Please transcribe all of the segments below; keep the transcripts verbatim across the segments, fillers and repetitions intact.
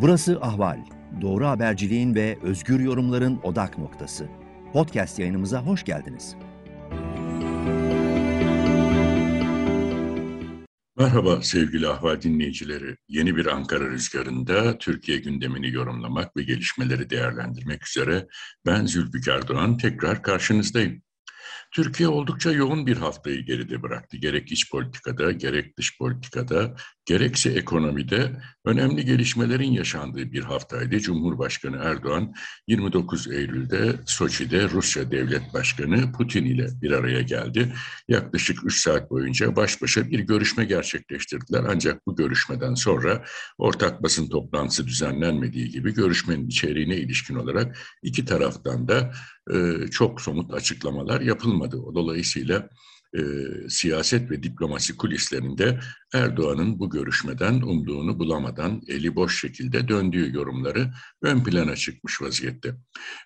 Burası Ahval, doğru haberciliğin ve özgür yorumların odak noktası. Podcast yayınımıza hoş geldiniz. Merhaba sevgili Ahval dinleyicileri. Yeni bir Ankara rüzgarında Türkiye gündemini yorumlamak ve gelişmeleri değerlendirmek üzere ben Zülbük Erdoğan tekrar karşınızdayım. Türkiye oldukça yoğun bir haftayı geride bıraktı. Gerek iç politikada, gerek dış politikada, gerekse ekonomide önemli gelişmelerin yaşandığı bir haftaydı. Cumhurbaşkanı Erdoğan yirmi dokuz Eylül'de Soçi'de Rusya Devlet Başkanı Putin ile bir araya geldi. Yaklaşık üç saat boyunca baş başa bir görüşme gerçekleştirdiler. Ancak bu görüşmeden sonra ortak basın toplantısı düzenlenmediği gibi görüşmenin içeriğine ilişkin olarak iki taraftan da e, çok somut açıklamalar yapılmadı. Dolayısıyla e, siyaset ve diplomasi kulislerinde Erdoğan'ın bu görüşmeden umduğunu bulamadan eli boş şekilde döndüğü yorumları ön plana çıkmış vaziyette.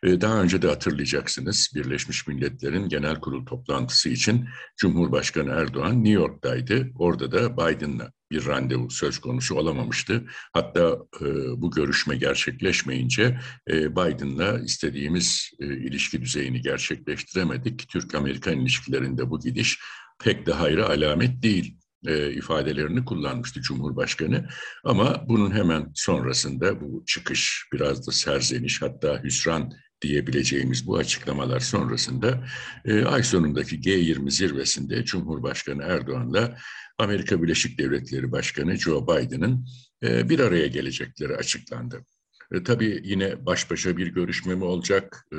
E, daha önce de hatırlayacaksınız, Birleşmiş Milletler'in Genel Kurul toplantısı için Cumhurbaşkanı Erdoğan New York'taydı. Orada da Biden'la bir randevu söz konusu olamamıştı. Hatta e, bu görüşme gerçekleşmeyince e, Biden'la istediğimiz e, ilişki düzeyini gerçekleştiremedik. Türk-Amerikan ilişkilerinde bu gidiş pek de hayra alamet değil e, ifadelerini kullanmıştı Cumhurbaşkanı. Ama bunun hemen sonrasında bu çıkış, biraz da serzeniş, hatta hüsran diyebileceğimiz bu açıklamalar sonrasında e, ay sonundaki G yirmi zirvesinde Cumhurbaşkanı Erdoğan'la Amerika Birleşik Devletleri Başkanı Joe Biden'ın e, bir araya gelecekleri açıklandı. E, tabii yine baş başa bir görüşme mi olacak, e,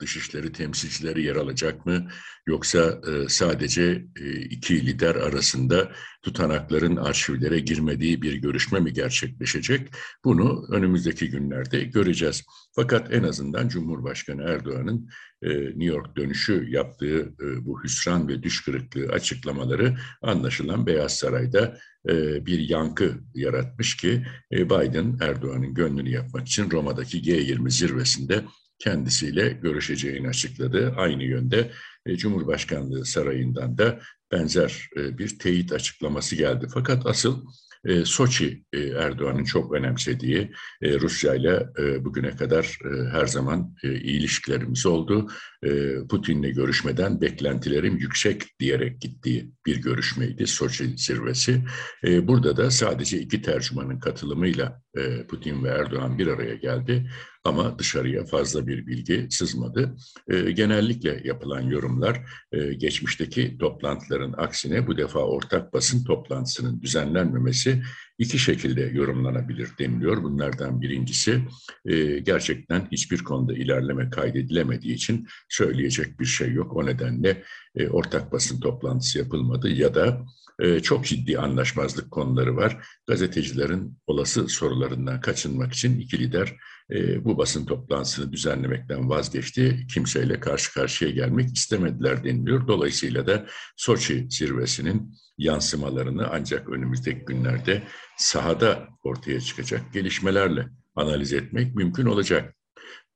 dışişleri temsilcileri yer alacak mı, yoksa e, sadece e, iki lider arasında tutanakların arşivlere girmediği bir görüşme mi gerçekleşecek? Bunu önümüzdeki günlerde göreceğiz. Fakat en azından Cumhurbaşkanı Erdoğan'ın e, New York dönüşü yaptığı e, bu hüsran ve düş kırıklığı açıklamaları anlaşılan Beyaz Saray'da e, bir yankı yaratmış ki e, Biden Erdoğan'ın gönlünü yapmak için Roma'daki G yirmi zirvesinde kendisiyle görüşeceğini açıkladı. Aynı yönde e, Cumhurbaşkanlığı Sarayı'ndan da benzer e, bir teyit açıklaması geldi. Fakat asıl e, Soçi, e, Erdoğan'ın çok önemsediği, e, Rusya'yla e, bugüne kadar e, her zaman e, iyi ilişkilerimiz oldu. E, Putin'le görüşmeden beklentilerim yüksek diyerek gittiği bir görüşmeydi Soçi zirvesi. E, burada da sadece iki tercümanın katılımıyla e, Putin ve Erdoğan bir araya geldi. Ama dışarıya fazla bir bilgi sızmadı. E, genellikle yapılan yorumlar e, geçmişteki toplantıların aksine bu defa ortak basın toplantısının düzenlenmemesi iki şekilde yorumlanabilir deniliyor. Bunlardan birincisi e, gerçekten hiçbir konuda ilerleme kaydedilemediği için söyleyecek bir şey yok. O nedenle e, ortak basın toplantısı yapılmadı ya da e, çok ciddi anlaşmazlık konuları var. Gazetecilerin olası sorularından kaçınmak için iki lider E, bu basın toplantısını düzenlemekten vazgeçti. Kimseyle karşı karşıya gelmek istemediler deniliyor. Dolayısıyla da Soçi zirvesinin yansımalarını ancak önümüzdeki günlerde sahada ortaya çıkacak gelişmelerle analiz etmek mümkün olacak.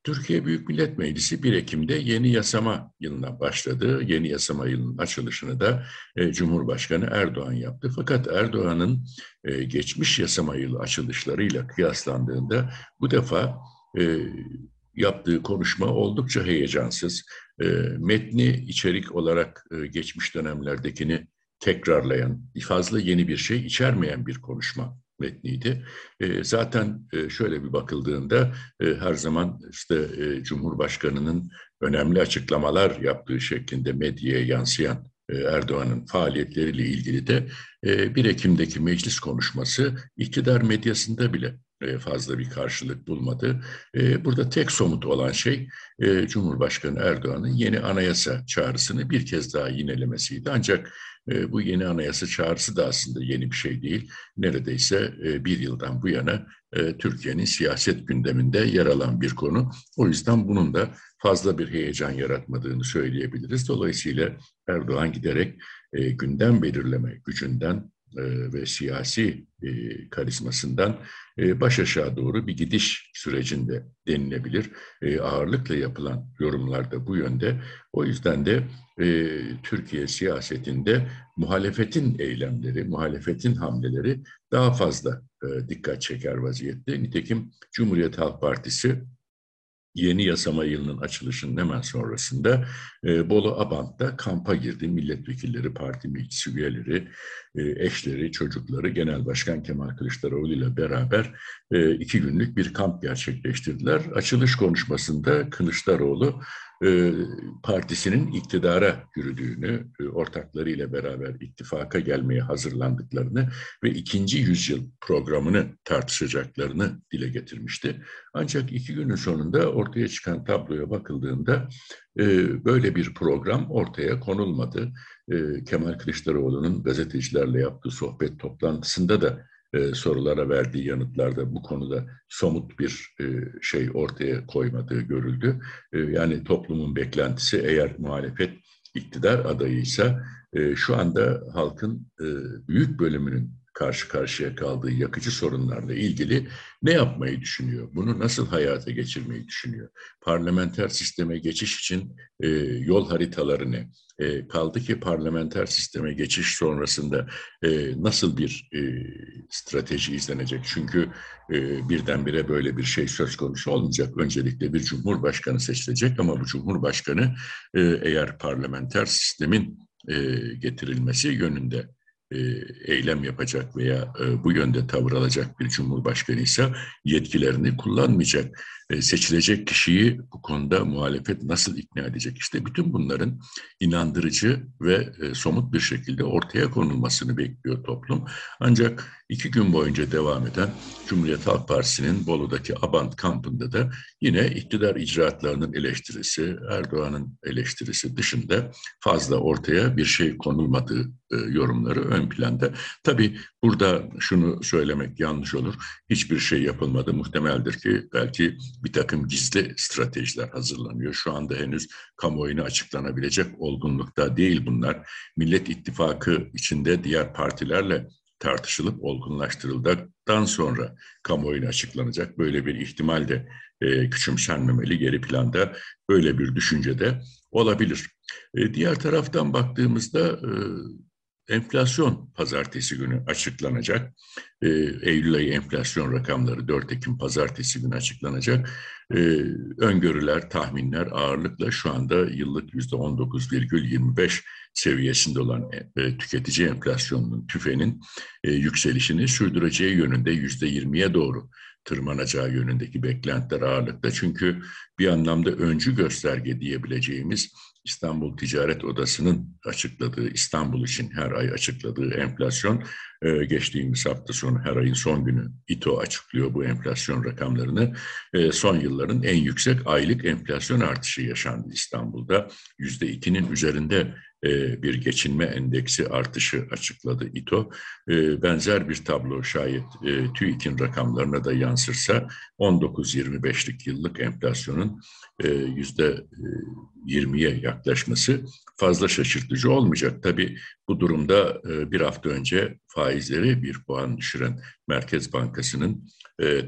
Türkiye Büyük Millet Meclisi bir Ekim'de yeni yasama yılına başladı. Yeni yasama yılının açılışını da e, Cumhurbaşkanı Erdoğan yaptı. Fakat Erdoğan'ın e, geçmiş yasama yılı açılışlarıyla kıyaslandığında bu defa e, yaptığı konuşma oldukça heyecansız. E, metni içerik olarak e, geçmiş dönemlerdekini tekrarlayan, fazla yeni bir şey içermeyen bir konuşma metniydi. E, zaten e, şöyle bir bakıldığında e, her zaman işte e, Cumhurbaşkanı'nın önemli açıklamalar yaptığı şeklinde medyaya yansıyan e, Erdoğan'ın faaliyetleriyle ilgili de e, bir Ekim'deki meclis konuşması iktidar medyasında bile e, fazla bir karşılık bulmadı. E, burada tek somut olan şey e, Cumhurbaşkanı Erdoğan'ın yeni anayasa çağrısını bir kez daha yinelemesiydi. Ancak E, bu yeni anayasa çağrısı da aslında yeni bir şey değil. Neredeyse e, bir yıldan bu yana e, Türkiye'nin siyaset gündeminde yer alan bir konu. O yüzden bunun da fazla bir heyecan yaratmadığını söyleyebiliriz. Dolayısıyla Erdoğan giderek e, gündem belirleme gücünden ve siyasi karizmasından baş aşağı doğru bir gidiş sürecinde denilebilir. Ağırlıkla yapılan yorumlar da bu yönde. O yüzden de Türkiye siyasetinde muhalefetin eylemleri, muhalefetin hamleleri daha fazla dikkat çeker vaziyette. Nitekim Cumhuriyet Halk Partisi yeni yasama yılının açılışının hemen sonrasında e, Bolu Abant'ta kampa girdi. Milletvekilleri, parti meclis üyeleri, e, eşleri, çocukları, Genel Başkan Kemal Kılıçdaroğlu ile beraber e, iki günlük bir kamp gerçekleştirdiler. Açılış konuşmasında Kılıçdaroğlu e, partisinin iktidara yürüdüğünü, e, ortaklarıyla beraber ittifaka gelmeye hazırlandıklarını ve ikinci yüzyıl programını tartışacaklarını dile getirmişti. Ancak iki günün sonunda ortaya çıkan tabloya bakıldığında e, böyle bir program ortaya konulmadı. E, Kemal Kılıçdaroğlu'nun gazetecilerle yaptığı sohbet toplantısında da e, sorulara verdiği yanıtlarda bu konuda somut bir e, şey ortaya koymadığı görüldü. E, yani toplumun beklentisi, eğer muhalefet iktidar adayıysa e, şu anda halkın e, büyük bölümünün karşı karşıya kaldığı yakıcı sorunlarla ilgili ne yapmayı düşünüyor? Bunu nasıl hayata geçirmeyi düşünüyor? Parlamenter sisteme geçiş için e, yol haritaları ne? E, kaldı ki parlamenter sisteme geçiş sonrasında e, nasıl bir e, strateji izlenecek? Çünkü e, birdenbire böyle bir şey söz konusu olmayacak. Öncelikle bir cumhurbaşkanı seçilecek ama bu cumhurbaşkanı e, eğer parlamenter sistemin e, getirilmesi yönünde eylem yapacak veya bu yönde tavır alacak bir cumhurbaşkanıysa yetkilerini kullanmayacak. Seçilecek kişiyi bu konuda muhalefet nasıl ikna edecek? İşte bütün bunların inandırıcı ve somut bir şekilde ortaya konulmasını bekliyor toplum. Ancak iki gün boyunca devam eden Cumhuriyet Halk Partisi'nin Bolu'daki Abant kampında da yine iktidar icraatlarının eleştirisi, Erdoğan'ın eleştirisi dışında fazla ortaya bir şey konulmadığı yorumları ön planda. Tabii burada şunu söylemek yanlış olur. Hiçbir şey yapılmadı. Muhtemeldir ki belki bir takım gizli stratejiler hazırlanıyor. Şu anda henüz kamuoyuna açıklanabilecek olgunlukta değil bunlar. Millet İttifakı içinde diğer partilerle tartışılıp olgunlaştırıldıktan sonra kamuoyuna açıklanacak. Böyle bir ihtimal de e, küçümsenmemeli, geri planda böyle bir düşünce de olabilir. E, diğer taraftan baktığımızda e, enflasyon pazartesi günü açıklanacak. E, Eylül ayı enflasyon rakamları dört Ekim pazartesi günü açıklanacak. E, öngörüler, tahminler ağırlıkla şu anda yıllık yüzde on dokuz virgül yirmi beş seviyesinde olan e, tüketici enflasyonunun, tüfenin e, yükselişini sürdüreceği yönünde yüzde yirmiye doğru tırmanacağı yönündeki beklentiler ağırlıkta. Çünkü bir anlamda öncü gösterge diyebileceğimiz İstanbul Ticaret Odası'nın açıkladığı, İstanbul için her ay açıkladığı enflasyon, geçtiğimiz hafta sonu, her ayın son günü İTO açıklıyor bu enflasyon rakamlarını. Son yılların en yüksek aylık enflasyon artışı yaşandı İstanbul'da. yüzde ikinin üzerinde bir geçinme endeksi artışı açıkladı İTO. Benzer bir tablo şayet TÜİK'in rakamlarına da yansırsa on dokuz yirmi beşlik yıllık enflasyonun yüzde yirmiye yaklaşması fazla şaşırtıcı olmayacak. Tabii bu durumda bir hafta önce faizleri bir puan düşüren Merkez Bankası'nın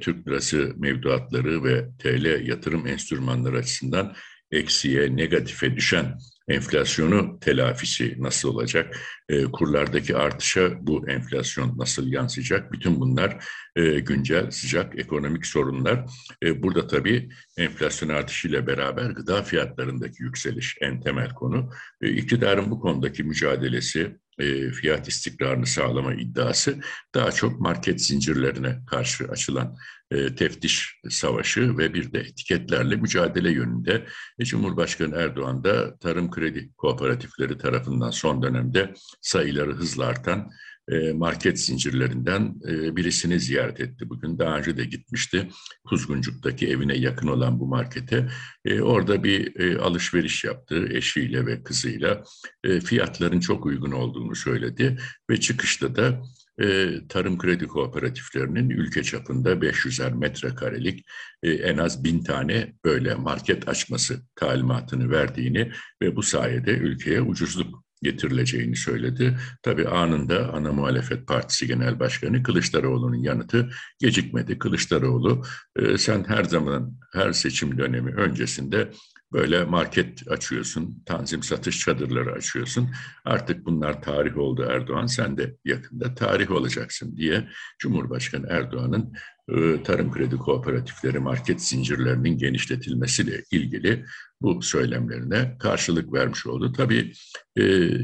Türk lirası mevduatları ve T L yatırım enstrümanları açısından eksiye, negatife düşen enflasyonu telafisi nasıl olacak? E, kurlardaki artışa bu enflasyon nasıl yansıyacak? Bütün bunlar e, güncel, sıcak ekonomik sorunlar. E, burada tabii enflasyon artışıyla beraber gıda fiyatlarındaki yükseliş en temel konu. E, iktidarın bu konudaki mücadelesi, e, fiyat istikrarını sağlama iddiası daha çok market zincirlerine karşı açılan e, teftiş savaşı ve bir de etiketlerle mücadele yönünde. E, Cumhurbaşkanı Erdoğan da Tarım Kredi Kooperatifleri tarafından son dönemde sayıları hızla artan e, market zincirlerinden e, birisini ziyaret etti bugün. Daha önce de gitmişti Kuzguncuk'taki evine yakın olan bu markete. E, orada bir e, alışveriş yaptı eşiyle ve kızıyla. E, fiyatların çok uygun olduğunu söyledi ve çıkışta da E, Tarım Kredi Kooperatiflerinin ülke çapında beş yüzer metrekarelik e, en az bin tane böyle market açması talimatını verdiğini ve bu sayede ülkeye ucuzluk getirileceğini söyledi. Tabii anında ana muhalefet partisi genel başkanı Kılıçdaroğlu'nun yanıtı gecikmedi. Kılıçdaroğlu e, sen her zaman her seçim dönemi öncesinde böyle market açıyorsun, tanzim satış çadırları açıyorsun. Artık bunlar tarih oldu Erdoğan, sen de yakında tarih olacaksın diye Cumhurbaşkanı Erdoğan'ın e, Tarım Kredi Kooperatifleri market zincirlerinin genişletilmesiyle ilgili bu söylemlerine karşılık vermiş oldu. Tabii e,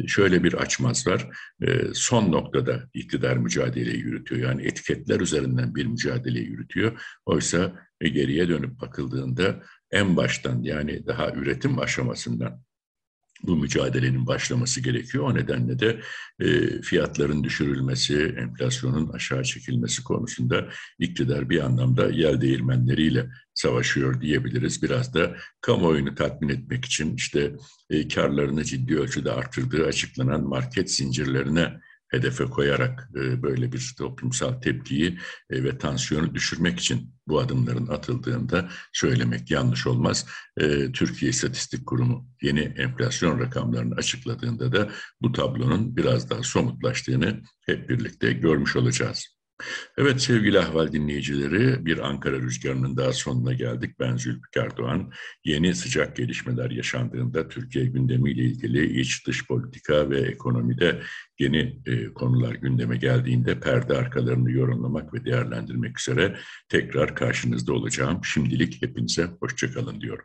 şöyle bir açmaz var, e, son noktada iktidar mücadeleyi yürütüyor. Yani etiketler üzerinden bir mücadeleyi yürütüyor. Oysa e, geriye dönüp bakıldığında en baştan, yani daha üretim aşamasından bu mücadelenin başlaması gerekiyor. O nedenle de e, fiyatların düşürülmesi, enflasyonun aşağı çekilmesi konusunda iktidar bir anlamda yel değirmenleriyle savaşıyor diyebiliriz. Biraz da kamuoyunu tatmin etmek için işte e, karlarını ciddi ölçüde artırdığı açıklanan market zincirlerine hedefe koyarak böyle bir toplumsal tepkiyi ve tansiyonu düşürmek için bu adımların atıldığında söylemek yanlış olmaz. Türkiye İstatistik Kurumu yeni enflasyon rakamlarını açıkladığında da bu tablonun biraz daha somutlaştığını hep birlikte görmüş olacağız. Evet sevgili Ahval dinleyicileri, bir Ankara rüzgarının daha sonuna geldik. Ben Zülfikar Doğan. Yeni sıcak gelişmeler yaşandığında Türkiye gündemiyle ilgili iç dış politika ve ekonomide yeni e, konular gündeme geldiğinde perde arkalarını yorumlamak ve değerlendirmek üzere tekrar karşınızda olacağım. Şimdilik hepinize hoşça kalın diyorum.